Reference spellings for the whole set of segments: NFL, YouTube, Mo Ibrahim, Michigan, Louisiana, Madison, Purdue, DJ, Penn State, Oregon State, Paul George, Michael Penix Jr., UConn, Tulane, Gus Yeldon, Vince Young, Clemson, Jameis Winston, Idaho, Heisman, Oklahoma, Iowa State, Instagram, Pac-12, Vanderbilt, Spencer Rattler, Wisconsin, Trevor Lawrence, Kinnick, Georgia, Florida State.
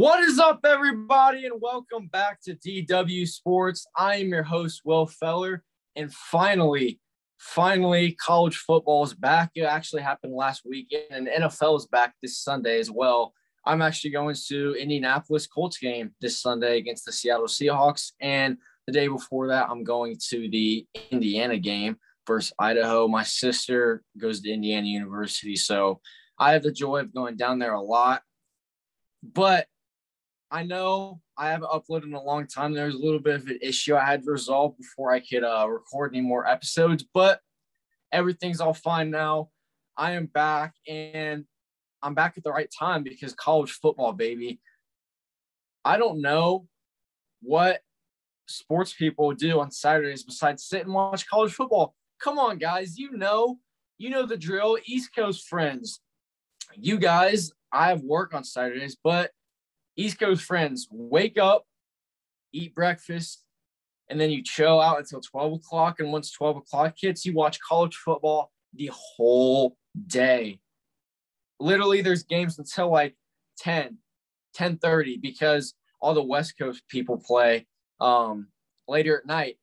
What is up, everybody, and welcome back to DW Sports. I am your host, Will Feller, and finally, college football is back. It actually happened last weekend, and the NFL is back this Sunday as well. I'm actually going to Indianapolis Colts game this Sunday against the Seattle Seahawks, and the day before that, I'm going to the Indiana game versus Idaho. My sister goes to Indiana University, so I have the joy of going down there a lot, but I know I haven't uploaded in a long time. There was a little bit of an issue I had to resolve before I could record any more episodes, but everything's all fine now. I am back, and I'm back at the right time because college football, baby. I don't know what sports people do on Saturdays besides sit and watch college football. Come on, guys. You know the drill. East Coast friends, you guys, I have work on Saturdays, but East Coast friends, wake up, eat breakfast, and then you chill out until 12 o'clock. And once 12 o'clock hits, you watch college football the whole day. Literally, there's games until like 10:30 because all the West Coast people play later at night.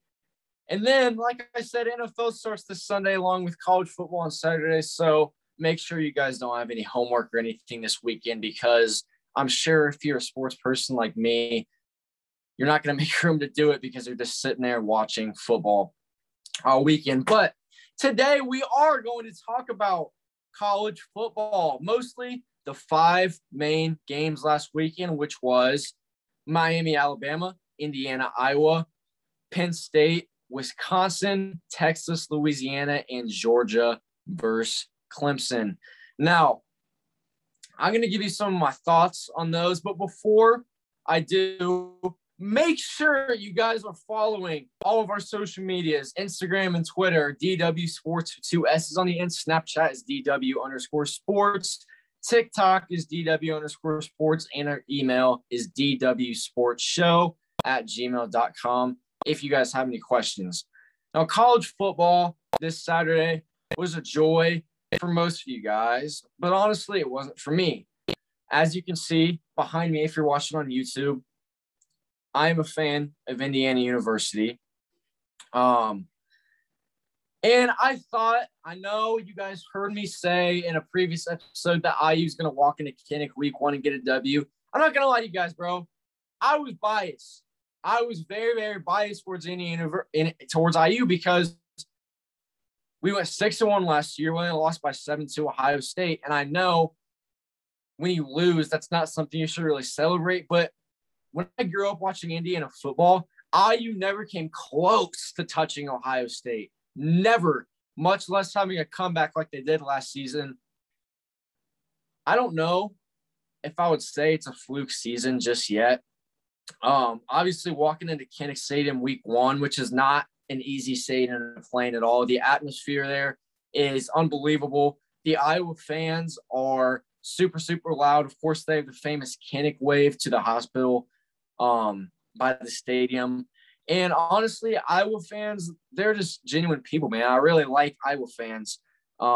And then, like I said, NFL starts this Sunday along with college football on Saturday. So make sure you guys don't have any homework or anything this weekend because I'm sure if you're a sports person like me, you're not going to make room to do it because they're just sitting there watching football all weekend. But today we are going to talk about college football, mostly the five main games last weekend, which was Miami, Alabama, Indiana, Iowa, Penn State, Wisconsin, Texas, Louisiana, and Georgia versus Clemson. Now, I'm going to give you some of my thoughts on those, but before I do, make sure you guys are following all of our social medias, Instagram and Twitter, DW Sports, with two S's on the end. Snapchat is DW_sports. TikTok is DW_sports. And our email is DWSportsShow@gmail.com if you guys have any questions. Now, college football this Saturday was a joy for most of you guys, but honestly, it wasn't for me. As you can see behind me, if you're watching on YouTube, I am a fan of Indiana University. And I thought, I know you guys heard me say in a previous episode that IU is going to walk into Kinnick week one and get a W. I'm not going to lie to you guys, bro. I was biased. I was very, very biased towards Indiana, towards IU because we went 6-1 last year. We only lost by 7 to Ohio State. And I know when you lose, that's not something you should really celebrate. But when I grew up watching Indiana football, IU never came close to touching Ohio State. Never, much less having a comeback like they did last season. I don't know if I would say it's a fluke season just yet. Obviously, walking into Kinnick Stadium week one, which is not an easy stadium to play in at all. The atmosphere there is unbelievable. The Iowa fans are super, super loud. Of course, they have the famous Kinnick wave to the hospital by the stadium. And honestly, Iowa fans, they're just genuine people, man. I really like Iowa fans. You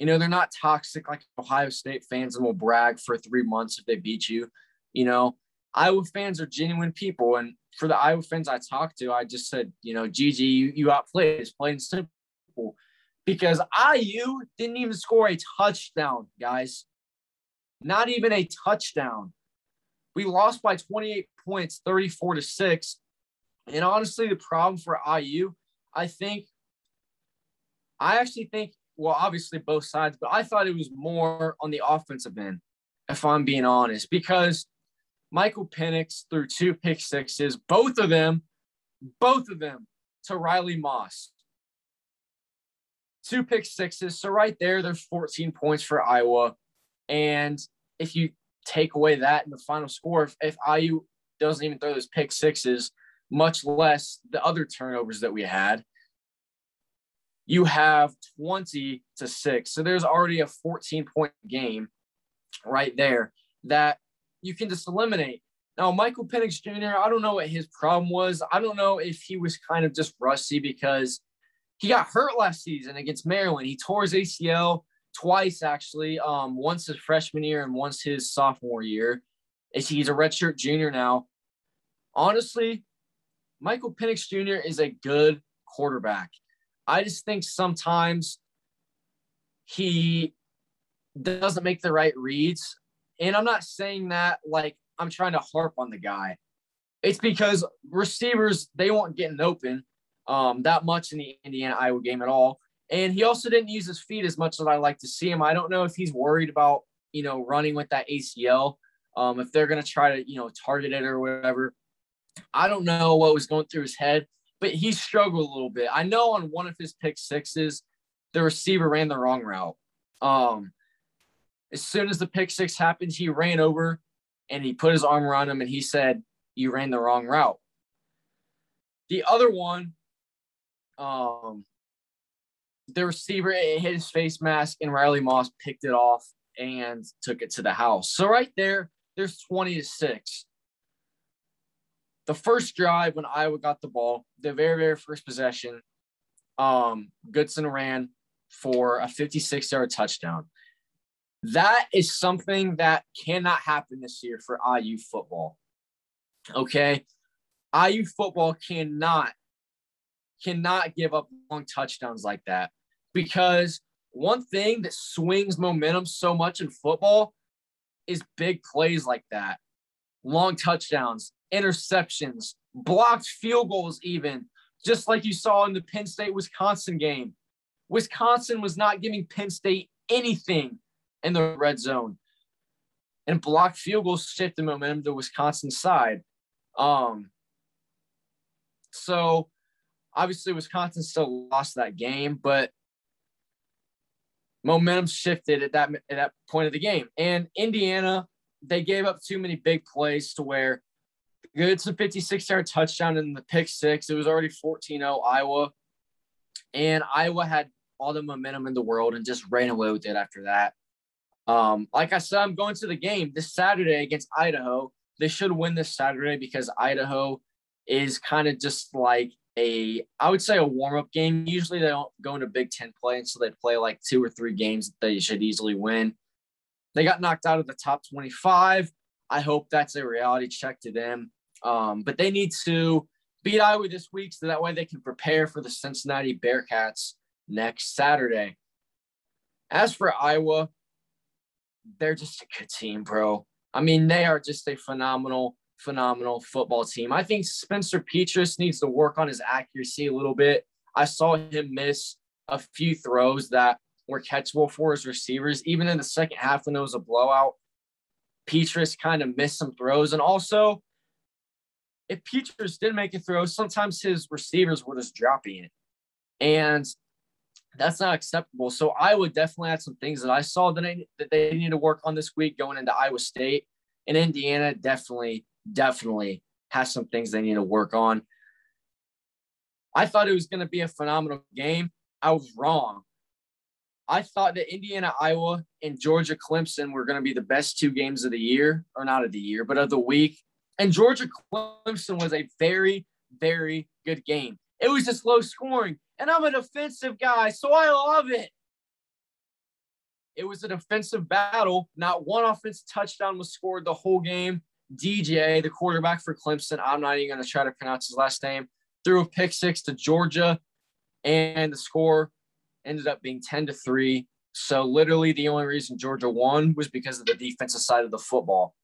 know, they're not toxic like Ohio State fans and will brag for 3 months if they beat you. You know, Iowa fans are genuine people. And for the Iowa fans I talked to, I just said, you know, GG, you outplayed. It's plain and simple. Because IU didn't even score a touchdown, guys. Not even a touchdown. We lost by 28 points, 34-6. And honestly, the problem for IU, I actually think, well, obviously both sides, but I thought it was more on the offensive end, if I'm being honest, because Michael Penix threw 2 pick sixes, both of them to Riley Moss. 2 pick sixes. So right there, there's 14 points for Iowa. And if you take away that in the final score, if IU doesn't even throw those pick sixes, much less the other turnovers that we had, you have 20-6. So there's already a 14-point game right there that you can just eliminate. Now, Michael Penix Jr., I don't know what his problem was. I don't know if he was kind of just rusty because he got hurt last season against Maryland. He tore his ACL twice, actually, once his freshman year and once his sophomore year. He's a redshirt junior now. Honestly, Michael Penix Jr. is a good quarterback. I just think sometimes he doesn't make the right reads. And I'm not saying that like I'm trying to harp on the guy. It's because receivers, they weren't getting open that much in the Indiana-Iowa game at all. And he also didn't use his feet as much as I like to see him. I don't know if he's worried about, you know, running with that ACL, if they're going to try to, you know, target it or whatever. I don't know what was going through his head, but he struggled a little bit. I know on one of his pick sixes, the receiver ran the wrong route. As soon as the pick six happened, he ran over and he put his arm around him and he said, "You ran the wrong route." The other one, the receiver, it hit his face mask and Riley Moss picked it off and took it to the house. So right there, there's 20-6. The first drive when Iowa got the ball, the very, very first possession, Goodson ran for a 56-yard touchdown. That is something that cannot happen this year for IU football. Okay? IU football cannot give up long touchdowns like that, because one thing that swings momentum so much in football is big plays like that. Long touchdowns, interceptions, blocked field goals even, just like you saw in the Penn State-Wisconsin game. Wisconsin was not giving Penn State anything in the red zone, and blocked field goals shift the momentum to Wisconsin's side. So obviously Wisconsin still lost that game, but momentum shifted at that point of the game. And Indiana, they gave up too many big plays to where it's a 56-yard touchdown and the pick six. It was already 14-0 Iowa. And Iowa had all the momentum in the world and just ran away with it after that. Like I said, I'm going to the game this Saturday against Idaho. They should win this Saturday because Idaho is kind of just like I would say a warm-up game. Usually they don't go into Big Ten play, and so they play like 2 or 3 games that they should easily win. They got knocked out of the top 25. I hope that's a reality check to them. But they need to beat Iowa this week so that way they can prepare for the Cincinnati Bearcats next Saturday. As for Iowa, they're just a good team, bro. I mean, they are just a phenomenal football team. I think Spencer Petras needs to work on his accuracy a little bit. I saw him miss a few throws that were catchable for his receivers. Even in the second half when there was a blowout, Petras kind of missed some throws. And also, if Petras did make a throw, sometimes his receivers were just dropping it. And that's not acceptable. So Iowa definitely had some things that I saw that they need to work on this week going into Iowa State. And Indiana definitely has some things they need to work on. I thought it was going to be a phenomenal game. I was wrong. I thought that Indiana, Iowa, and Georgia, Clemson were going to be the best two games of the year, or not of the year, but of the week. And Georgia, Clemson was a very, very good game. It was just low scoring. And I'm a defensive guy, so I love it. It was a defensive battle. Not one offensive touchdown was scored the whole game. DJ, the quarterback for Clemson, I'm not even going to try to pronounce his last name, threw a pick six to Georgia, and the score ended up being 10-3. So literally the only reason Georgia won was because of the defensive side of the football.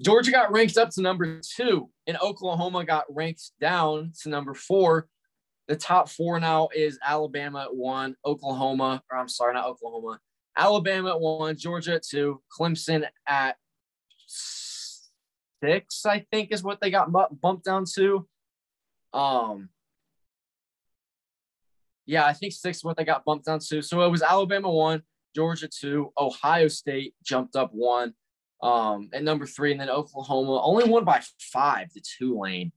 Georgia got ranked up to number 2, and Oklahoma got ranked down to number 4. The top 4 now is Alabama at 1, Georgia at 2, Clemson at 6, I think is what they got bumped down to. Yeah, I think 6 is what they got bumped down to. So it was Alabama 1, Georgia 2, Ohio State jumped up 1 at number 3, and then Oklahoma only won by 5 to Tulane.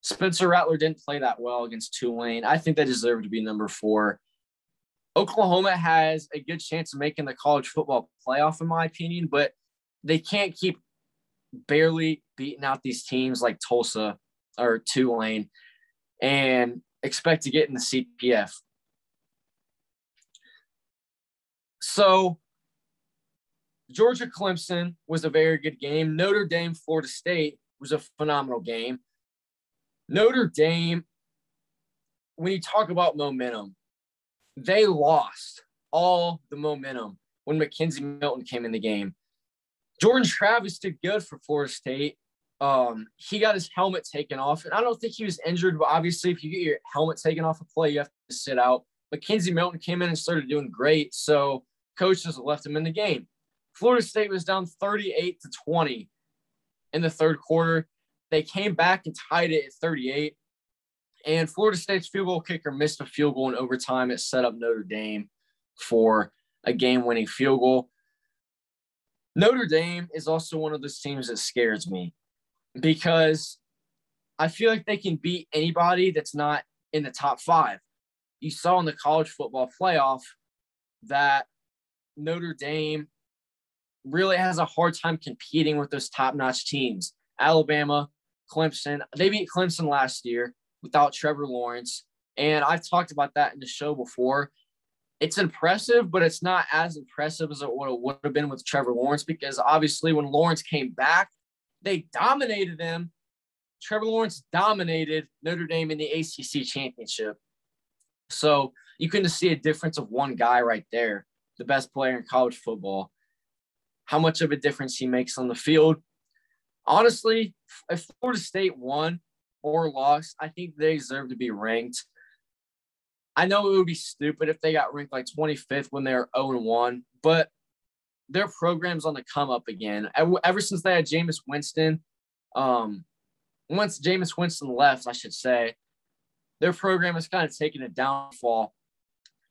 Spencer Rattler didn't play that well against Tulane. I think they deserve to be number 4. Oklahoma has a good chance of making the college football playoff, in my opinion, but they can't keep barely beating out these teams like Tulsa or Tulane and expect to get in the CPF. So Georgia Clemson was a very good game. Notre Dame Florida State was a phenomenal game. Notre Dame, when you talk about momentum, they lost all the momentum when Mackenzie Milton came in the game. Jordan Travis did good for Florida State. He got his helmet taken off, and I don't think he was injured, but obviously if you get your helmet taken off a play, you have to sit out. Mackenzie Milton came in and started doing great, so coaches left him in the game. Florida State was down 38-20 in the third quarter. They came back and tied it at 38, and Florida State's field goal kicker missed a field goal in overtime. It set up Notre Dame for a game-winning field goal. Notre Dame is also one of those teams that scares me, because I feel like they can beat anybody that's not in the top five. You saw in the college football playoff that Notre Dame really has a hard time competing with those top-notch teams. Alabama, Clemson. They beat Clemson last year without Trevor Lawrence, and I've talked about that in the show before. It's impressive, but it's not as impressive as it would have been with Trevor Lawrence, because obviously when Lawrence came back, they dominated them. Trevor Lawrence dominated Notre Dame in the ACC championship. So you can just see a difference of one guy right there, the best player in college football, how much of a difference he makes on the field. Honestly, if Florida State won or lost, I think they deserve to be ranked. I know it would be stupid if they got ranked like 25th when they were 0-1, but their program's on the come up again. Ever since they had Jameis Winston, once Jameis Winston left, I should say, their program has kind of taken a downfall.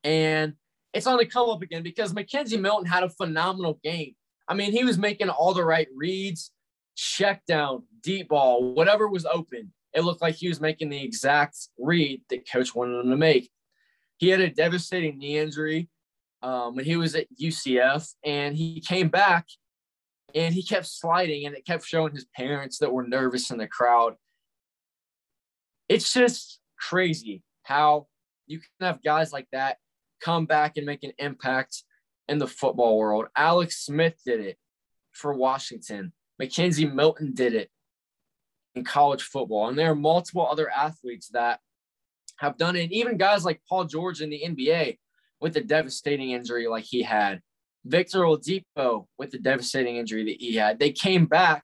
And it's on the come up again because Mackenzie Milton had a phenomenal game. I mean, he was making all the right reads, check down, deep ball, whatever was open. It looked like he was making the exact read that coach wanted him to make. He had a devastating knee injury when he was at UCF, and he came back and he kept sliding, and it kept showing his parents that were nervous in the crowd. It's just crazy how you can have guys like that come back and make an impact in the football world. Alex Smith did it for Washington. Mackenzie Milton did it in college football. And there are multiple other athletes that have done it. And even guys like Paul George in the NBA with a devastating injury like he had. Victor Oladipo with the devastating injury that he had. They came back.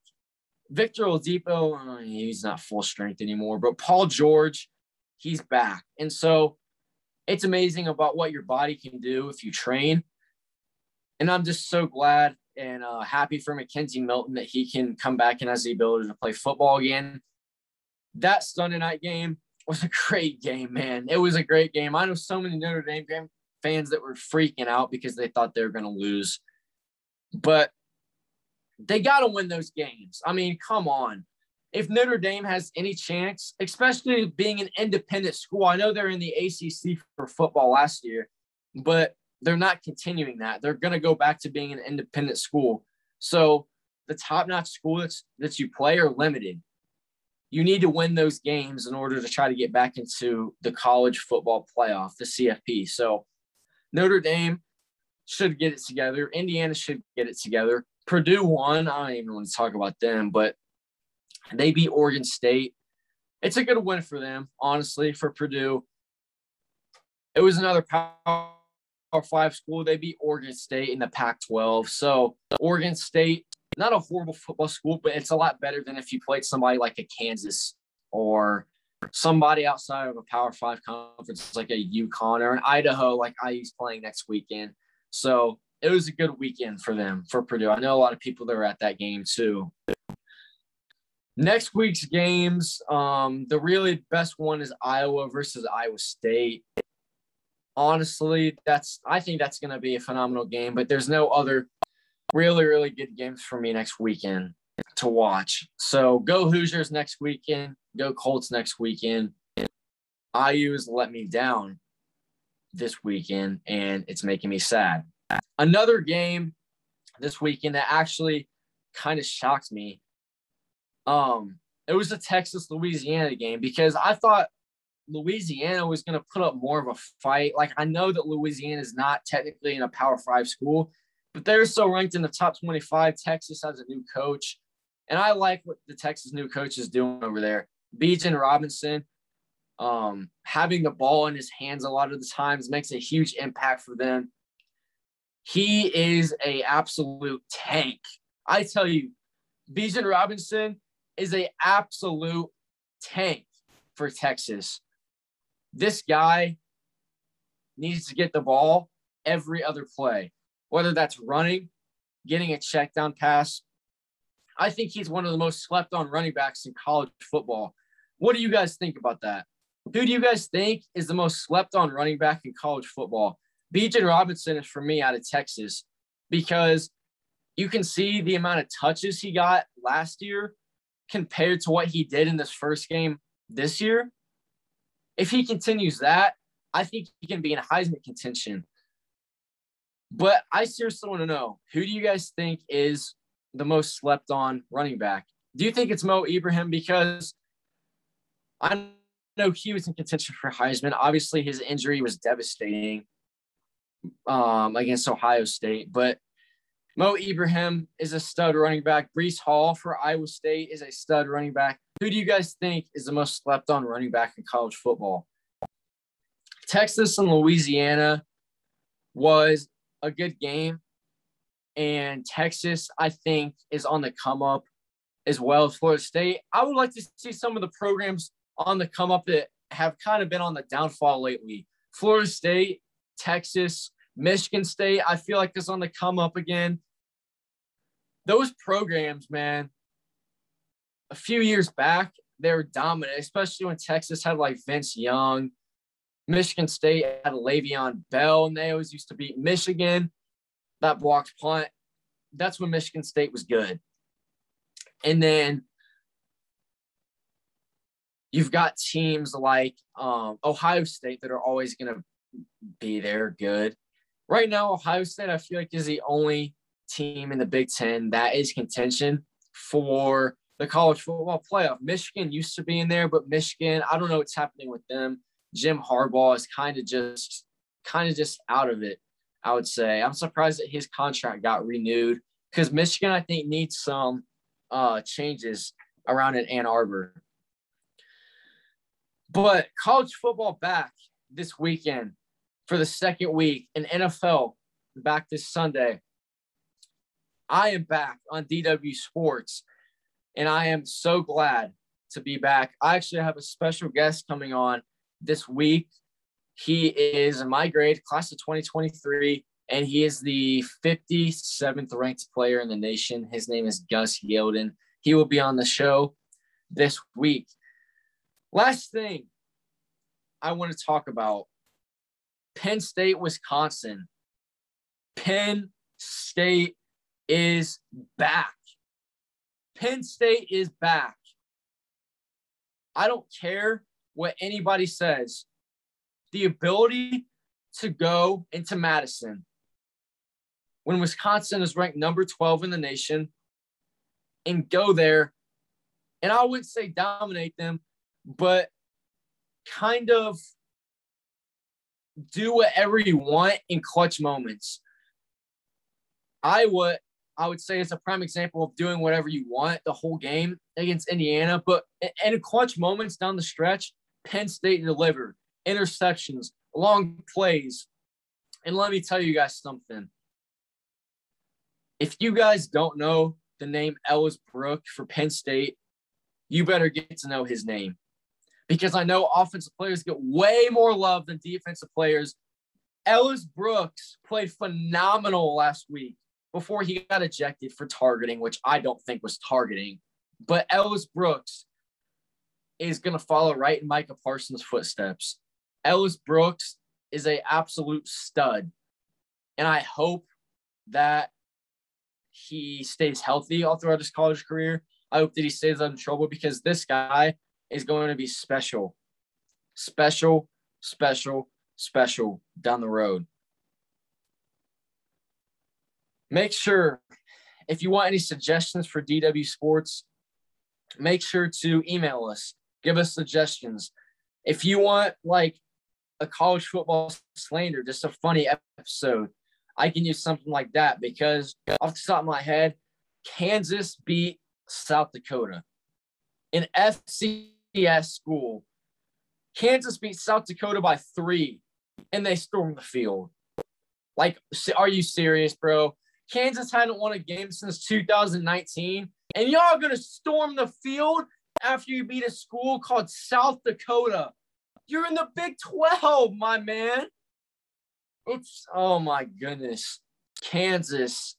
Victor Oladipo, he's not full strength anymore, but Paul George, he's back. And so it's amazing about what your body can do if you train. And I'm just so glad and happy for Mackenzie Milton that he can come back and has the ability to play football again. That Sunday night game was a great game, man. It was a great game. I know so many Notre Dame fans that were freaking out because they thought they were going to lose. But they got to win those games. I mean, come on. If Notre Dame has any chance, especially being an independent school, I know they're in the ACC for football last year, but they're not continuing that. They're going to go back to being an independent school. So the top-notch schools that you play are limited. You need to win those games in order to try to get back into the college football playoff, the CFP. So Notre Dame should get it together. Indiana should get it together. Purdue won. I don't even want to talk about them, but they beat Oregon State. It's a good win for them, honestly, for Purdue. It was another Power 5 school. They beat Oregon State in the Pac-12. So Oregon State, not a horrible football school, but it's a lot better than if you played somebody like a Kansas or somebody outside of a Power 5 conference like a UConn or an Idaho like IU's playing next weekend. So it was a good weekend for them, for Purdue. I know a lot of people that were at that game too. Next week's games, the really best one is Iowa versus Iowa State. Honestly, I think that's going to be a phenomenal game, but there's no other really, really good games for me next weekend to watch. So go Hoosiers next weekend, go Colts next weekend. IU has let me down this weekend, and it's making me sad. Another game this weekend that actually kind of shocked me. It was a Texas-Louisiana game because I thought Louisiana was going to put up more of a fight. Like, I know that Louisiana is not technically in a Power 5 school, but they're still ranked in the top 25. Texas has a new coach, and I like what the Texas new coach is doing over there. Bijan Robinson, having the ball in his hands a lot of the times makes a huge impact for them. He is a absolute tank. I tell you, Bijan Robinson is a absolute tank for Texas. This guy needs to get the ball every other play, whether that's running, getting a check down pass. I think he's one of the most slept on running backs in college football. What do you guys think about that? Who do you guys think is the most slept on running back in college football? Bijan Robinson is, for me, out of Texas, because you can see the amount of touches he got last year compared to what he did in this first game this year. If he continues that, I think he can be in Heisman contention. But I seriously want to know, who do you guys think is the most slept on running back? Do you think it's Mo Ibrahim? Because I know he was in contention for Heisman. Obviously, his injury was devastating against Ohio State, but Mo Ibrahim is a stud running back. Breece Hall for Iowa State is a stud running back. Who do you guys think is the most slept on running back in college football? Texas and Louisiana was a good game, and Texas, I think, is on the come up as well as Florida State. I would like to see some of the programs on the come up that have kind of been on the downfall lately. Florida State, Texas, Michigan State, I feel like is on the come up again. Those programs, man, a few years back, they were dominant, especially when Texas had like Vince Young. Michigan State had Le'Veon Bell, and they always used to beat Michigan. That blocked punt. That's when Michigan State was good. And then you've got teams like Ohio State that are always going to be there good. Right now, Ohio State, I feel like, is the only team in the Big Ten that is contention for the college football playoff. Michigan used to be in there, but Michigan, I don't know what's happening with them. Jim Harbaugh is kind of just out of it, I would say. I'm surprised that his contract got renewed, because Michigan, I think, needs some changes around in Ann Arbor. But college football back this weekend for the second week, and NFL back this Sunday. I am back on DW Sports, and I am so glad to be back. I actually have a special guest coming on this week. He is in my grade, class of 2023, and he is the 57th ranked player in the nation. His name is Gus Yeldon. He will be on the show this week. Last thing I want to talk about, Penn State, Wisconsin. Penn State is back. Penn State is back. I don't care what anybody says. The ability to go into Madison when Wisconsin is ranked number 12 in the nation and go there, and I wouldn't say dominate them, but kind of do whatever you want in clutch moments. Iowa, I would say, it's a prime example of doing whatever you want the whole game against Indiana, but in clutch moments down the stretch, Penn State delivered interceptions, long plays. And let me tell you guys something. If you guys don't know the name Ellis Brooks for Penn State, you better get to know his name, because I know offensive players get way more love than defensive players. Ellis Brooks played phenomenal last week before he got ejected for targeting, which I don't think was targeting. But Ellis Brooks is going to follow right in Micah Parsons' footsteps. Ellis Brooks is an absolute stud, and I hope that he stays healthy all throughout his college career. I hope that he stays out of trouble, because this guy is going to be special, special, special, special down the road. Make sure, if you want any suggestions for DW Sports, make sure to email us. Give us suggestions. If you want, like, a college football slander, just a funny episode, I can use something like that because off the top of my head, Kansas beat South Dakota. An FCS school. Kansas beat South Dakota by 3, and they stormed the field. Like, are you serious, bro? Kansas hadn't won a game since 2019, and y'all are going to storm the field after you beat a school called South Dakota. You're in the Big 12, my man. Oops. Oh, my goodness. Kansas.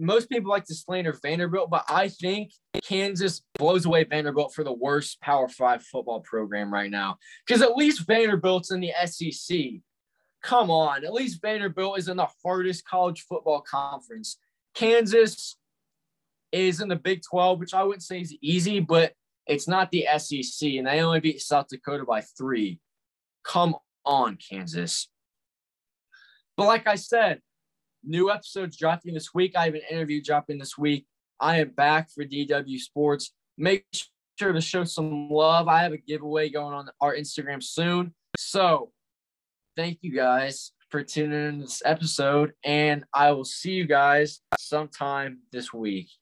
Most people like to slander Vanderbilt, but I think Kansas blows away Vanderbilt for the worst Power 5 football program right now. Because at least Vanderbilt's in the SEC. Come on. At least Vanderbilt is in the hardest college football conference. Kansas is in the Big 12, which I wouldn't say is easy, but it's not the SEC, and they only beat South Dakota by 3. Come on, Kansas. But like I said, new episodes dropping this week. I have an interview dropping this week. I am back for DW Sports. Make sure to show some love. I have a giveaway going on our Instagram soon. So thank you guys for tuning in to this episode, and I will see you guys sometime this week.